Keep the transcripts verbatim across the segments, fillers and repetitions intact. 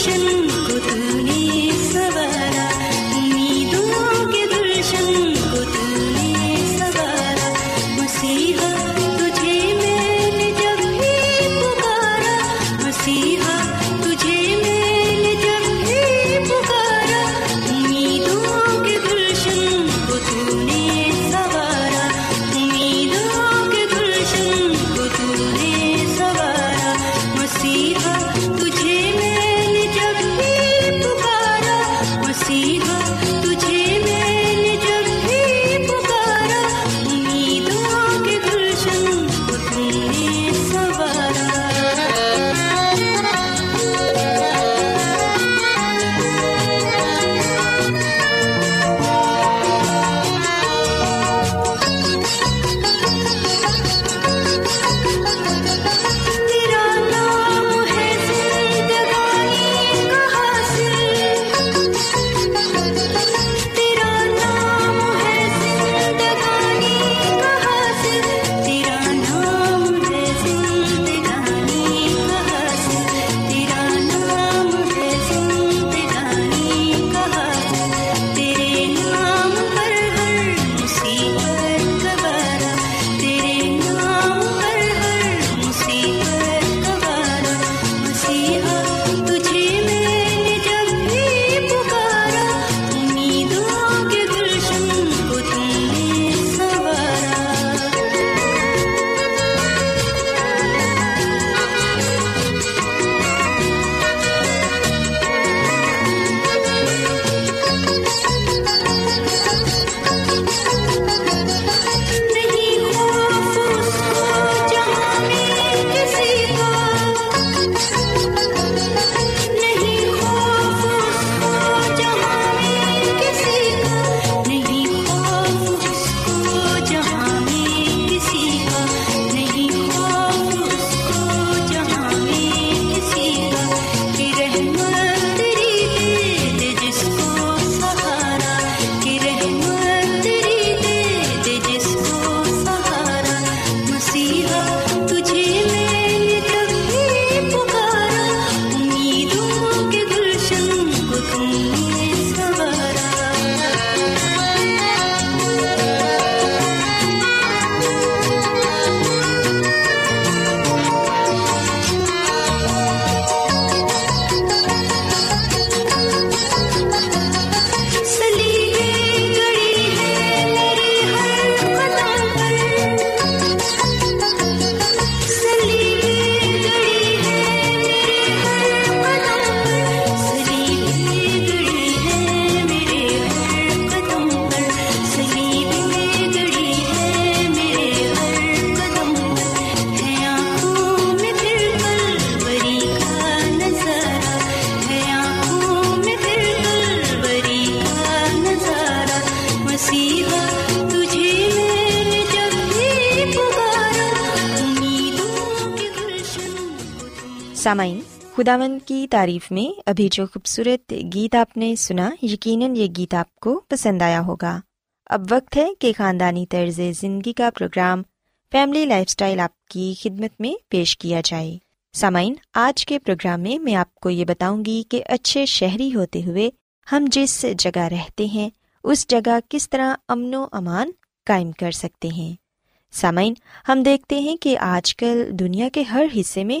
شن کو تو نے سنوارا، امیدوں کے گلشن کو تو نے سنوارا، مسیحا تجھے میں نے جب بھی پکارا، مسیحا تجھے میں نے جب بھی پکارا، امیدوں کے گلشن کو تو نے سنوارا، امیدوں کے گلشن کو تو نے سنوارا، مسیحا تجھے سامعین، خداوند کی تعریف میں ابھی جو خوبصورت گیت آپ نے سنا، یقیناً یہ گیت آپ کو پسند آیا ہوگا۔ اب وقت ہے کہ خاندانی طرز زندگی کا پروگرام فیملی لائف سٹائل آپ کی خدمت میں پیش کیا جائے۔ سامعین، آج کے پروگرام میں میں آپ کو یہ بتاؤں گی کہ اچھے شہری ہوتے ہوئے ہم جس جگہ رہتے ہیں اس جگہ کس طرح امن و امان قائم کر سکتے ہیں۔ سامعین، ہم دیکھتے ہیں کہ آج کل دنیا کے ہر حصے میں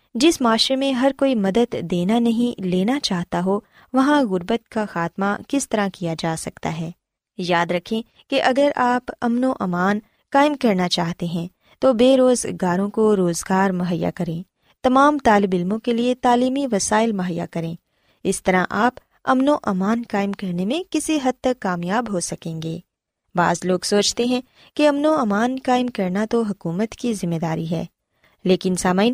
جس معاشرے میں ہر کوئی مدد دینا نہیں لینا چاہتا ہو، وہاں غربت کا خاتمہ کس طرح کیا جا سکتا ہے؟ یاد رکھیں کہ اگر آپ امن و امان قائم کرنا چاہتے ہیں تو بے روزگاروں کو روزگار مہیا کریں، تمام طالب علموں کے لیے تعلیمی وسائل مہیا کریں۔ اس طرح آپ امن و امان قائم کرنے میں کسی حد تک کامیاب ہو سکیں گے۔ بعض لوگ سوچتے ہیں کہ امن و امان قائم کرنا تو حکومت کی ذمہ داری ہے، لیکن سامعین،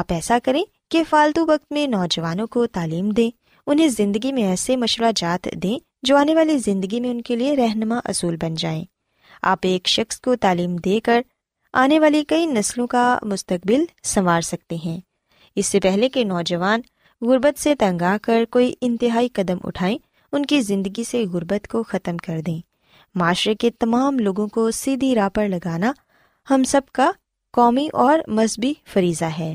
آپ ایسا کریں کہ فالتو وقت میں نوجوانوں کو تعلیم دیں، انہیں زندگی میں ایسے مشورہ جات دیں جو آنے والی زندگی میں ان کے لیے رہنما اصول بن جائیں۔ آپ ایک شخص کو تعلیم دے کر آنے والی کئی نسلوں کا مستقبل سنوار سکتے ہیں۔ اس سے پہلے کہ نوجوان غربت سے تنگ آ کر کوئی انتہائی قدم اٹھائیں، ان کی زندگی سے غربت کو ختم کر دیں۔ معاشرے کے تمام لوگوں کو سیدھی راہ پر لگانا ہم سب کا قومی اور مذہبی فریضہ ہے۔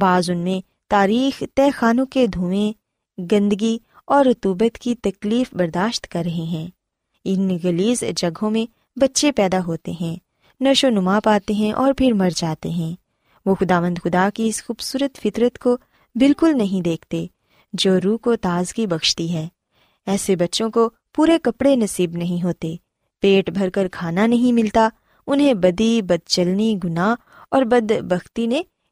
بعض ان میں تاریخ تہ خانوں کے دھوئیں، گندگی اور رطوبت کی تکلیف برداشت کر رہے ہیں۔ ان غلیظ جگہوں میں بچے پیدا ہوتے ہیں، نشو و نما پاتے ہیں اور پھر مر جاتے ہیں۔ وہ خداوند خدا کی اس خوبصورت فطرت کو بالکل نہیں دیکھتے جو روح کو تازگی بخشتی ہے۔ ایسے بچوں کو پورے کپڑے نصیب نہیں ہوتے، پیٹ بھر کر کھانا نہیں ملتا، انہیں بدی، بدچلنی، گناہ اور بدبختی نے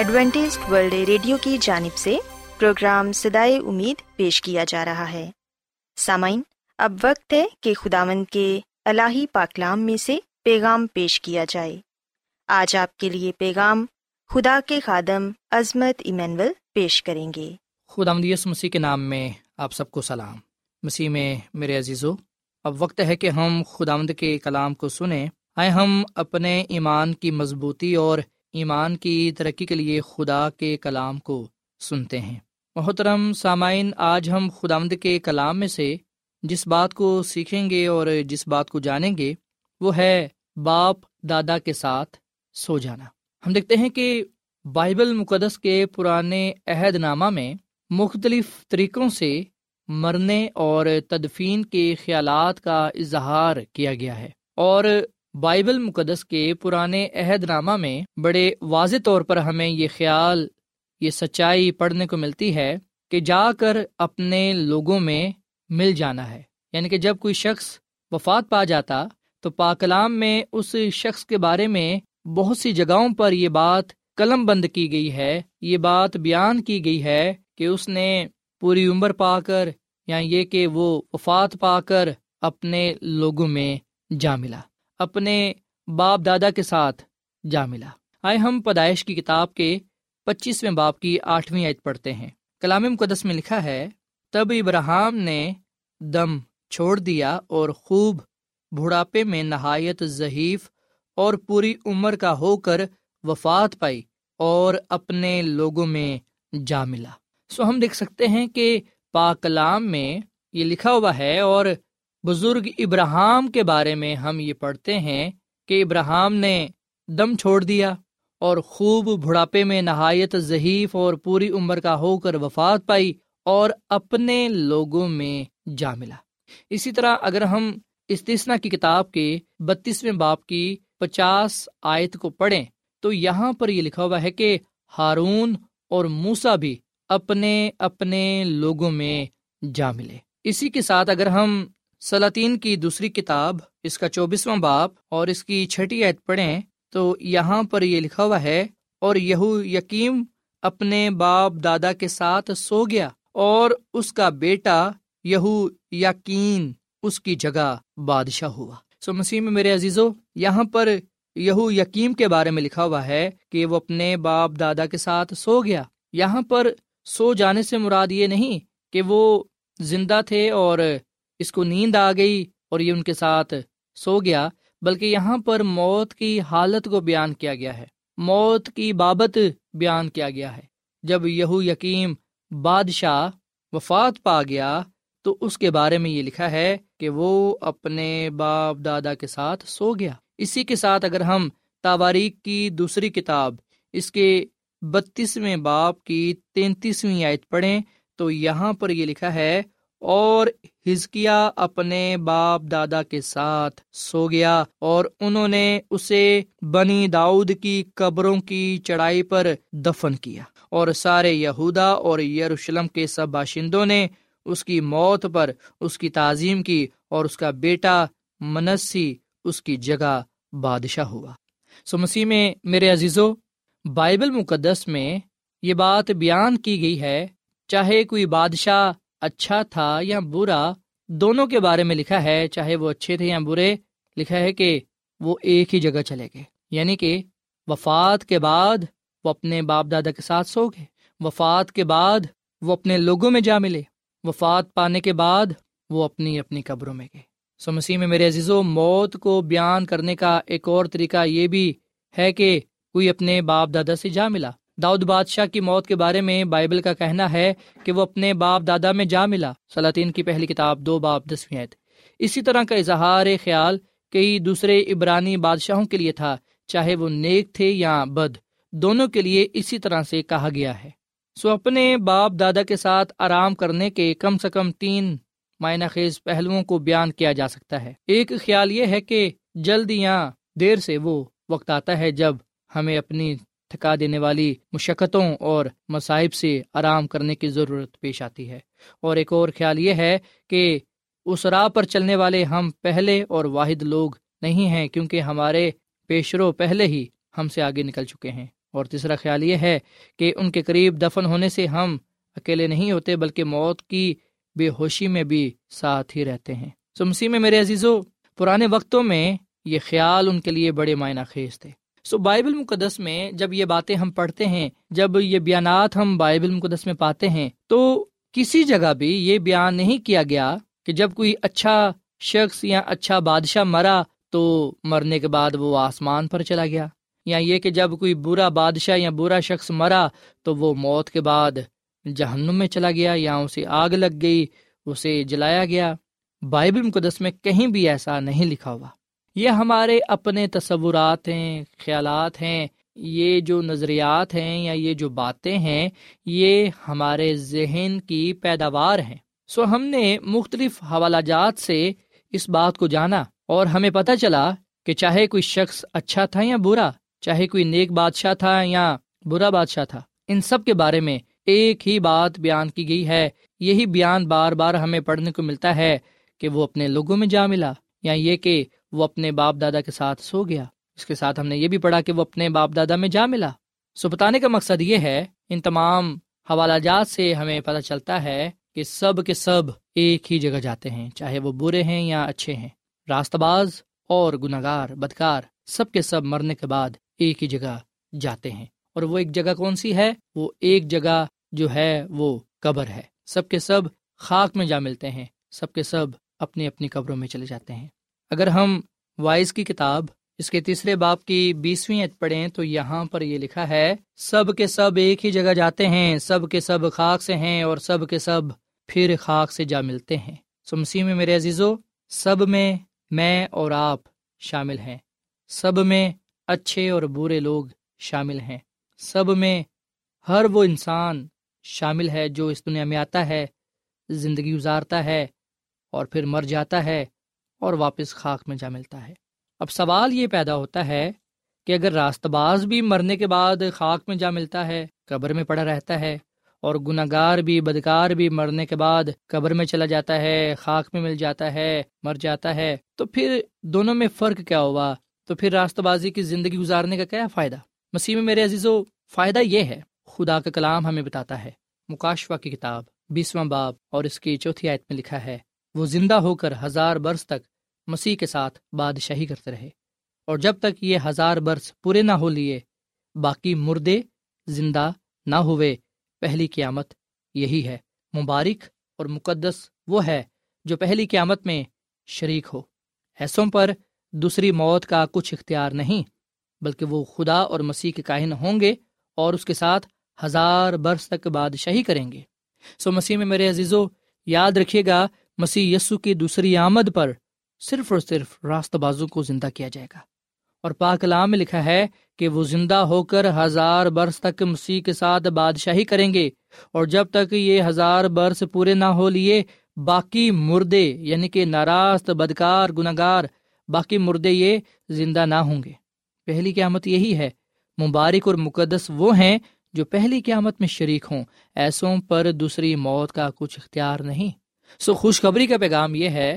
ایڈوینٹسٹ ورلڈ ریڈیو کی جانب سے پروگرام صدائے امید پیش کیا جا رہا ہے۔ سامعین، اب وقت ہے کہ خداوند کے الہی پاکلام میں سے پیغام پیش کیا جائے۔ آج آپ کے لیے پیغام خدا کے خادم عظمت ایمینول پیش کریں گے۔ خداوند یسوع مسیح کے نام میں آپ سب کو سلام۔ مسیح میں میرے عزیزو، اب وقت ہے کہ ہم خداوند کے کلام کو سنیں۔ آئے ہم اپنے ایمان کی مضبوطی اور ایمان کی ترقی کے لیے خدا کے کلام کو سنتے ہیں۔ محترم سامعین، آج ہم خداوند کے کلام میں سے جس بات کو سیکھیں گے اور جس بات کو جانیں گے وہ ہے باپ دادا کے ساتھ سو جانا۔ ہم دیکھتے ہیں کہ بائبل مقدس کے پرانے عہد نامہ میں مختلف طریقوں سے مرنے اور تدفین کے خیالات کا اظہار کیا گیا ہے، اور بائبل مقدس کے پرانے عہد نامہ میں بڑے واضح طور پر ہمیں یہ خیال، یہ سچائی پڑھنے کو ملتی ہے کہ جا کر اپنے لوگوں میں مل جانا ہے۔ یعنی کہ جب کوئی شخص وفات پا جاتا تو پاکلام میں اس شخص کے بارے میں بہت سی جگہوں پر یہ بات قلم بند کی گئی ہے، یہ بات بیان کی گئی ہے کہ اس نے پوری عمر پا کر یا یہ کہ وہ وفات پا کر اپنے لوگوں میں جا ملا، اپنے باپ دادا کے ساتھ جا ملا۔ آئے ہم پیدائش کی کتاب کے پچیسویں باب کی آٹھویں آیت پڑھتے ہیں۔ کلام مقدس میں لکھا ہے، تب ابراہیم نے دم چھوڑ دیا اور خوب بڑھاپے میں نہایت ضعیف اور پوری عمر کا ہو کر وفات پائی اور اپنے لوگوں میں جا ملا۔ سو ہم دیکھ سکتے ہیں کہ پاک کلام میں یہ لکھا ہوا ہے، اور بزرگ ابراہیم کے بارے میں ہم یہ پڑھتے ہیں کہ ابراہیم نے دم چھوڑ دیا اور خوب بڑھاپے میں نہایت ضعیف اور پوری عمر کا ہو کر وفات پائی اور اپنے لوگوں میں جا ملا۔ اسی طرح اگر ہم استثنا کی کتاب کے بتیسویں باب کی پچاس آیت کو پڑھیں تو یہاں پر یہ لکھا ہوا ہے کہ ہارون اور موسیٰ بھی اپنے اپنے لوگوں میں جا ملے۔ اسی کے ساتھ اگر ہم سلاطین کی دوسری کتاب، اس کا چوبیسواں باب اور اس کی چھٹی آیت پڑھیں تو یہاں پر یہ لکھا ہوا ہے، اور یہویاکیم اپنے باپ دادا کے ساتھ سو گیا اور اس کا بیٹا یہویاکین اس کی جگہ بادشاہ ہوا۔ سو مسیح میں میرے عزیزو، یہاں پر یہویاکیم کے بارے میں لکھا ہوا ہے کہ وہ اپنے باپ دادا کے ساتھ سو گیا۔ یہاں پر سو جانے سے مراد یہ نہیں کہ وہ زندہ تھے اور اس کو نیند آ گئی اور یہ ان کے ساتھ سو گیا، بلکہ یہاں پر موت کی حالت کو بیان کیا گیا ہے، موت کی بابت بیان کیا گیا ہے۔ جب یہویاکیم بادشاہ وفات پا گیا تو اس کے بارے میں یہ لکھا ہے کہ وہ اپنے باپ دادا کے ساتھ سو گیا۔ اسی کے ساتھ اگر ہم تواریخ کی دوسری کتاب، اس کے بتیسویں باب کی تینتیسویں آیت پڑھیں تو یہاں پر یہ لکھا ہے، اور حزقیہ اپنے باپ دادا کے ساتھ سو گیا اور انہوں نے اسے بنی داؤد کی قبروں کی چڑھائی پر دفن کیا، اور سارے یہودا اور یروشلم کے سب باشندوں نے اس کی موت پر اس کی تعظیم کی، اور اس کا بیٹا منسی اس کی جگہ بادشاہ ہوا۔ سو مسیح میں میرے عزیزو، بائبل مقدس میں یہ بات بیان کی گئی ہے، چاہے کوئی بادشاہ اچھا تھا یا برا، دونوں کے بارے میں لکھا ہے، چاہے وہ اچھے تھے یا برے، لکھا ہے کہ وہ ایک ہی جگہ چلے گئے، یعنی کہ وفات کے بعد وہ اپنے باپ دادا کے ساتھ سو گئے، وفات کے بعد وہ اپنے لوگوں میں جا ملے، وفات پانے کے بعد وہ اپنی اپنی قبروں میں گئے۔ سو مسیح میں میرے عزیزو، موت کو بیان کرنے کا ایک اور طریقہ یہ بھی ہے کہ کوئی اپنے باپ دادا سے جا ملا۔ داؤد بادشاہ کی موت کے بارے میں بائبل کا کہنا ہے کہ وہ اپنے باپ دادا میں جا ملا، سلاطین کی پہلی کتاب دو باب دسویں آیت۔ اسی طرح کا اظہار خیال کئی دوسرے عبرانی بادشاہوں کے لیے تھا، چاہے وہ نیک تھے یا بد، دونوں کے لیے اسی طرح سے کہا گیا ہے۔ سو اپنے باپ دادا کے ساتھ آرام کرنے کے کم سے کم تین معنی خیز پہلوؤں کو بیان کیا جا سکتا ہے۔ ایک خیال یہ ہے کہ جلد یا دیر سے وہ وقت آتا ہے جب ہمیں اپنی تھکا دینے والی مشقتوں اور مصائب سے آرام کرنے کی ضرورت پیش آتی ہے، اور ایک اور خیال یہ ہے کہ اس راہ پر چلنے والے ہم پہلے اور واحد لوگ نہیں ہیں، کیونکہ ہمارے پیشرو پہلے ہی ہم سے آگے نکل چکے ہیں۔ اور تیسرا خیال یہ ہے کہ ان کے قریب دفن ہونے سے ہم اکیلے نہیں ہوتے، بلکہ موت کی بے ہوشی میں بھی ساتھ ہی رہتے ہیں۔ سو مسیح میں میرے عزیزو، پرانے وقتوں میں یہ خیال ان کے لیے بڑے معنی خیز تھے۔ سو بائبل مقدس میں جب یہ باتیں ہم پڑھتے ہیں، جب یہ بیانات ہم بائبل مقدس میں پاتے ہیں، تو کسی جگہ بھی یہ بیان نہیں کیا گیا کہ جب کوئی اچھا شخص یا اچھا بادشاہ مرا تو مرنے کے بعد وہ آسمان پر چلا گیا، یا یہ کہ جب کوئی برا بادشاہ یا برا شخص مرا تو وہ موت کے بعد جہنم میں چلا گیا، یا اسے آگ لگ گئی، اسے جلایا گیا۔ بائبل مقدس میں کہیں بھی ایسا نہیں لکھا ہوا۔ یہ ہمارے اپنے تصورات ہیں، خیالات ہیں، یہ جو نظریات ہیں یا یہ جو باتیں ہیں، یہ ہمارے ذہن کی پیداوار ہیں۔ سو ہم نے مختلف حوالہ جات سے اس بات کو جانا اور ہمیں پتہ چلا کہ چاہے کوئی شخص اچھا تھا یا برا، چاہے کوئی نیک بادشاہ تھا یا برا بادشاہ تھا، ان سب کے بارے میں ایک ہی بات بیان کی گئی ہے۔ یہی بیان بار بار ہمیں پڑھنے کو ملتا ہے کہ وہ اپنے لوگوں میں جا ملا، یا یہ کہ وہ اپنے باپ دادا کے ساتھ سو گیا۔ اس کے ساتھ ہم نے یہ بھی پڑھا کہ وہ اپنے باپ دادا میں جا ملا۔ سو بتانے کا مقصد یہ ہے، ان تمام حوالہ جات سے ہمیں پتہ چلتا ہے کہ سب کے سب ایک ہی جگہ جاتے ہیں، چاہے وہ برے ہیں یا اچھے ہیں، راست باز اور گناہ گار، بدکار، سب کے سب مرنے کے بعد ایک ہی جگہ جاتے ہیں۔ اور وہ ایک جگہ کون سی ہے؟ وہ ایک جگہ جو ہے وہ قبر ہے۔ سب کے سب خاک میں جا ملتے ہیں، سب کے سب اپنی اپنی قبروں میں چلے جاتے ہیں۔ اگر ہم وائز کی کتاب اس کے تیسرے باب کی بیسویں آیت پڑھیں تو یہاں پر یہ لکھا ہے، سب کے سب ایک ہی جگہ جاتے ہیں، سب کے سب خاک سے ہیں اور سب کے سب پھر خاک سے جا ملتے ہیں۔ سو مسیح میں میرے عزیزو، سب میں میں اور آپ شامل ہیں، سب میں اچھے اور برے لوگ شامل ہیں، سب میں ہر وہ انسان شامل ہے جو اس دنیا میں آتا ہے، زندگی گزارتا ہے اور پھر مر جاتا ہے اور واپس خاک میں جا ملتا ہے۔ اب سوال یہ پیدا ہوتا ہے کہ اگر راست باز بھی مرنے کے بعد خاک میں جا ملتا ہے، قبر میں پڑا رہتا ہے، اور گناہ گار بھی، بدکار بھی مرنے کے بعد قبر میں چلا جاتا ہے، خاک میں مل جاتا ہے، مر جاتا ہے، تو پھر دونوں میں فرق کیا ہوا؟ تو پھر راست بازی کی زندگی گزارنے کا کیا فائدہ؟ مسیح میں میرے عزیزو، فائدہ یہ ہے، خدا کا کلام ہمیں بتاتا ہے۔ مکاشفہ کی کتاب بیسواں باب اور اس کی چوتھی آیت میں لکھا ہے، وہ زندہ ہو کر ہزار برس تک مسیح کے ساتھ بادشاہی کرتے رہے، اور جب تک یہ ہزار برس پورے نہ ہو لیے باقی مردے زندہ نہ ہوئے، پہلی قیامت یہی ہے۔ مبارک اور مقدس وہ ہے جو پہلی قیامت میں شریک ہو۔ ایسوں پر دوسری موت کا کچھ اختیار نہیں، بلکہ وہ خدا اور مسیح کے کاہن ہوں گے اور اس کے ساتھ ہزار برس تک بادشاہی کریں گے۔ سو مسیح میں میرے عزیزو، یاد رکھیے گا، مسیح یسو کی دوسری آمد پر صرف اور صرف راست بازوں کو زندہ کیا جائے گا، اور پاک کلام میں لکھا ہے کہ وہ زندہ ہو کر ہزار برس تک مسیح کے ساتھ بادشاہی کریں گے، اور جب تک یہ ہزار برس پورے نہ ہو لیے باقی مردے، یعنی کہ ناراست، بدکار، گناہگار، باقی مردے یہ زندہ نہ ہوں گے، پہلی قیامت یہی ہے۔ مبارک اور مقدس وہ ہیں جو پہلی قیامت میں شریک ہوں، ایسوں پر دوسری موت کا کچھ اختیار نہیں۔ سو خوشخبری کا پیغام یہ ہے،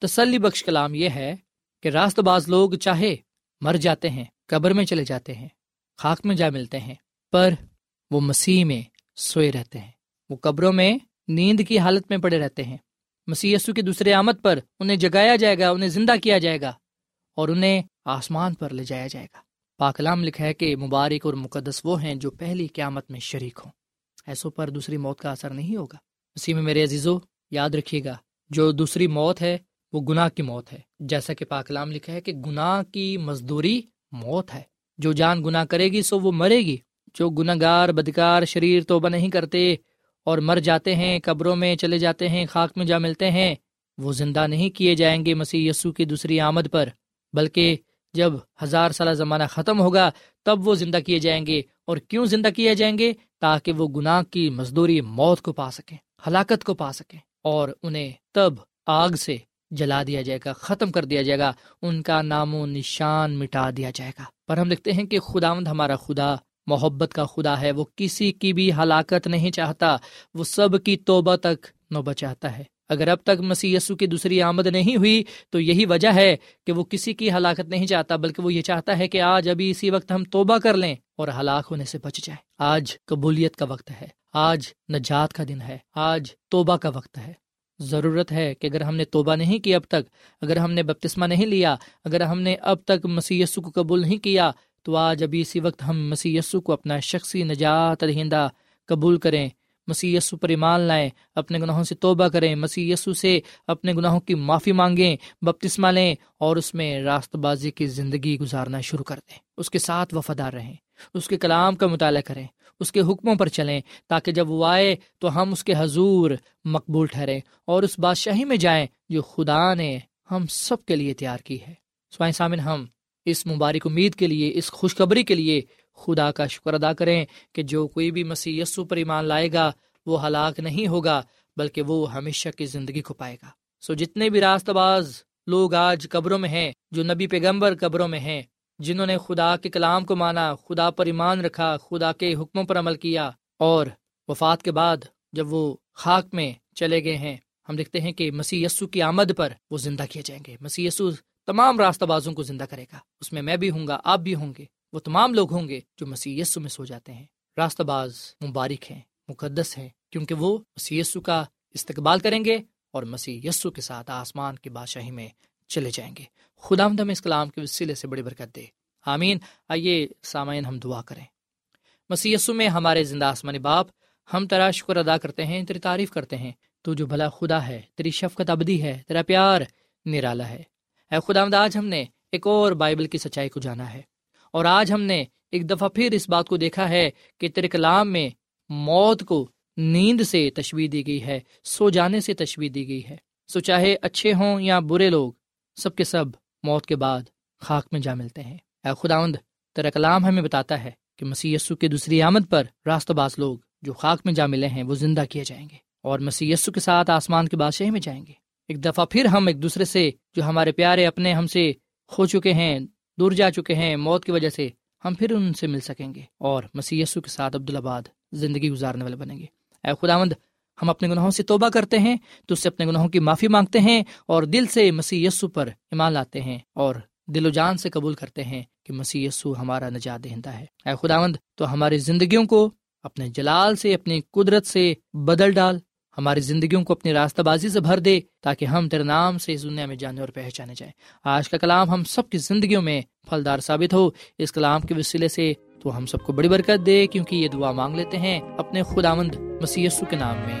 تسلی بخش کلام یہ ہے کہ راست باز لوگ چاہے مر جاتے ہیں، قبر میں چلے جاتے ہیں، خاک میں جا ملتے ہیں، پر وہ مسیح میں سوئے رہتے ہیں، وہ قبروں میں نیند کی حالت میں پڑے رہتے ہیں۔ مسیح یسو کی دوسرے آمد پر انہیں جگایا جائے گا، انہیں زندہ کیا جائے گا اور انہیں آسمان پر لے جایا جائے گا۔ پاک کلام لکھا ہے کہ مبارک اور مقدس وہ ہیں جو پہلی قیامت میں شریک ہوں، ایسوں پر دوسری موت کا اثر نہیں ہوگا۔ مسیح میں میرے عزیزو، یاد رکھیے گا، جو دوسری موت ہے وہ گناہ کی موت ہے، جیسا کہ پاک کلام لکھا ہے کہ گناہ کی مزدوری موت ہے، جو جان گناہ کرے گی سو وہ مرے گی۔ جو گناہ گار، بدکار، شریر توبہ نہیں کرتے اور مر جاتے ہیں، قبروں میں چلے جاتے ہیں، خاک میں جا ملتے ہیں، وہ زندہ نہیں کیے جائیں گے مسیح یسو کی دوسری آمد پر، بلکہ جب ہزار سالہ زمانہ ختم ہوگا تب وہ زندہ کیے جائیں گے۔ اور کیوں زندہ کیے جائیں گے؟ تاکہ وہ گناہ کی مزدوری موت کو پا سکیں، ہلاکت کو پا سکیں، اور انہیں تب آگ سے جلا دیا جائے گا، ختم کر دیا جائے گا، ان کا نام و نشان مٹا دیا جائے گا۔ پر ہم لکھتے ہیں کہ خداوند ہمارا خدا محبت کا خدا ہے، وہ کسی کی بھی ہلاکت نہیں چاہتا، وہ سب کی توبہ تک نوبہ چاہتا ہے۔ اگر اب تک مسیح یسو کی دوسری آمد نہیں ہوئی تو یہی وجہ ہے کہ وہ کسی کی ہلاکت نہیں چاہتا، بلکہ وہ یہ چاہتا ہے کہ آج ابھی اسی وقت ہم توبہ کر لیں اور ہلاک ہونے سے بچ جائیں۔ آج قبولیت کا وقت ہے، آج نجات کا دن ہے، آج توبہ کا وقت ہے۔ ضرورت ہے کہ اگر ہم نے توبہ نہیں کی اب تک، اگر ہم نے بپتسمہ نہیں لیا، اگر ہم نے اب تک مسیح یسو کو قبول نہیں کیا، تو آج ابھی اسی وقت ہم مسیح یسو کو اپنا شخصی نجات دہندہ قبول کریں، مسیح یسو پر ایمان لائیں، اپنے گناہوں سے توبہ کریں، مسیح یسو سے اپنے گناہوں کی معافی مانگیں، بپتسمہ لیں اور اس میں راست بازی کی زندگی گزارنا شروع کر دیں، اس کے ساتھ وفادار رہیں، اس کے کلام کا مطالعہ کریں، اس کے حکموں پر چلیں، تاکہ جب وہ آئے تو ہم اس کے حضور مقبول ٹھہریں اور اس بادشاہی میں جائیں جو خدا نے ہم سب کے لیے تیار کی ہے۔ سوائے سامن، ہم اس مبارک امید کے لیے، اس خوشخبری کے لیے خدا کا شکر ادا کریں کہ جو کوئی بھی مسیح یسو پر ایمان لائے گا وہ ہلاک نہیں ہوگا، بلکہ وہ ہمیشہ کی زندگی کو پائے گا۔ سو جتنے بھی راست باز لوگ آج قبروں میں ہیں، جو نبی پیغمبر قبروں میں ہیں، جنہوں نے خدا کے کلام کو مانا، خدا پر ایمان رکھا، خدا کے حکموں پر عمل کیا، اور وفات کے بعد جب وہ خاک میں چلے گئے ہیں، ہم دیکھتے ہیں کہ مسیح یسو کی آمد پر وہ زندہ کیے جائیں گے۔ مسیح یسو تمام راستہ بازوں کو زندہ کرے گا، اس میں میں بھی ہوں گا، آپ بھی ہوں گے، وہ تمام لوگ ہوں گے جو مسیح یسو میں سو جاتے ہیں۔ راستہ باز مبارک ہیں، مقدس ہیں، کیونکہ وہ مسیح یسو کا استقبال کریں گے اور مسیح یسو کے ساتھ آسمان کی بادشاہی میں چلے جائیں گے۔ خداوند ہمیں اس کلام کے وسیلے سے بڑی برکت دے، آمین۔ آئیے سامعین ہم دعا کریں۔ مسیح یسوع میں ہمارے زندہ آسمانی باپ، ہم تیرا شکر ادا کرتے ہیں، تیری تعریف کرتے ہیں، تو جو بھلا خدا ہے، تیری شفقت ابدی ہے، تیرا پیار نرالا ہے۔ اے خداوند، آج ہم نے ایک اور بائبل کی سچائی کو جانا ہے، اور آج ہم نے ایک دفعہ پھر اس بات کو دیکھا ہے کہ تیرے کلام میں موت کو نیند سے تشبیہ دی گئی ہے، سو جانے سے تشبیہ دی گئی ہے۔ سو چاہے اچھے ہوں یا برے لوگ، سب کے سب موت کے بعد خاک میں جا ملتے ہیں۔ اے خداوند، تیرا کلام ہمیں بتاتا ہے کہ مسیح یسوع کے دوسری آمد پر راستہ باز لوگ جو خاک میں جا ملے ہیں وہ زندہ کیے جائیں گے اور مسیح یسوع کے ساتھ آسمان کی بادشاہی میں جائیں گے۔ ایک دفعہ پھر ہم ایک دوسرے سے، جو ہمارے پیارے اپنے ہم سے کھو چکے ہیں، دور جا چکے ہیں موت کی وجہ سے، ہم پھر ان سے مل سکیں گے اور مسیح یسوع کے ساتھ عبدالآباد زندگی گزارنے والے بنیں گے۔ اے خداوند، ہم اپنے گناہوں سے توبہ کرتے ہیں، تو اس سے اپنے گناہوں کی معافی مانگتے ہیں اور دل سے مسیح یسوع پر ایمان لاتے ہیں اور دل و جان سے قبول کرتے ہیں کہ مسیح یسوع ہمارا نجات دہندہ ہے۔ اے خداوند، تو ہماری زندگیوں کو اپنے جلال سے، اپنی قدرت سے بدل ڈال، ہماری زندگیوں کو اپنی راستہ بازی سے بھر دے، تاکہ ہم تیرے نام سے اس دنیا میں جانے اور پہچانے جائیں۔ آج کا کلام ہم سب کی زندگیوں میں پھلدار ثابت ہو، اس کلام کے وسیلے سے تو ہم سب کو بڑی برکت دے، کیونکہ یہ دعا مانگ لیتے ہیں اپنے خداوند مسیح یسوع کے نام میں،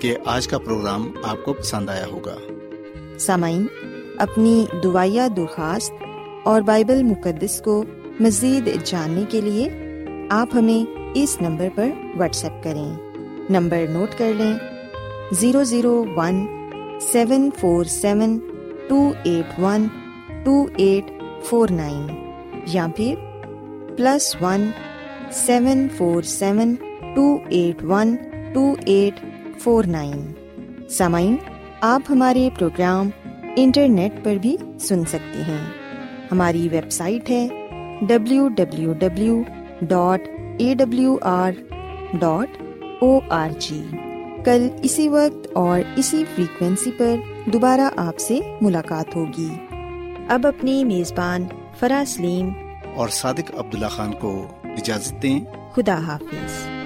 کہ آج کا پروگرام آپ کو پسند آیا ہوگا۔ سامعین، اپنی دعائیا درخواست اور بائبل مقدس کو مزید جاننے کے لیے آپ ہمیں اس نمبر پر واٹس ایپ کریں۔ نمبر نوٹ کر لیں: zero zero one seven four seven two eight one two eight four nine, یا پھر plus one seven four seven two eight one two eight four nine سامعین، آپ ہمارے پروگرام انٹرنیٹ پر بھی سن سکتے ہیں۔ ہماری ویب سائٹ ہے W W W dot A W R dot O R G. کل اسی وقت اور اسی فریکوینسی پر دوبارہ آپ سے ملاقات ہوگی۔ اب اپنی میزبان فرا سلیم اور صادق عبداللہ خان کو اجازت دیں۔ خدا حافظ۔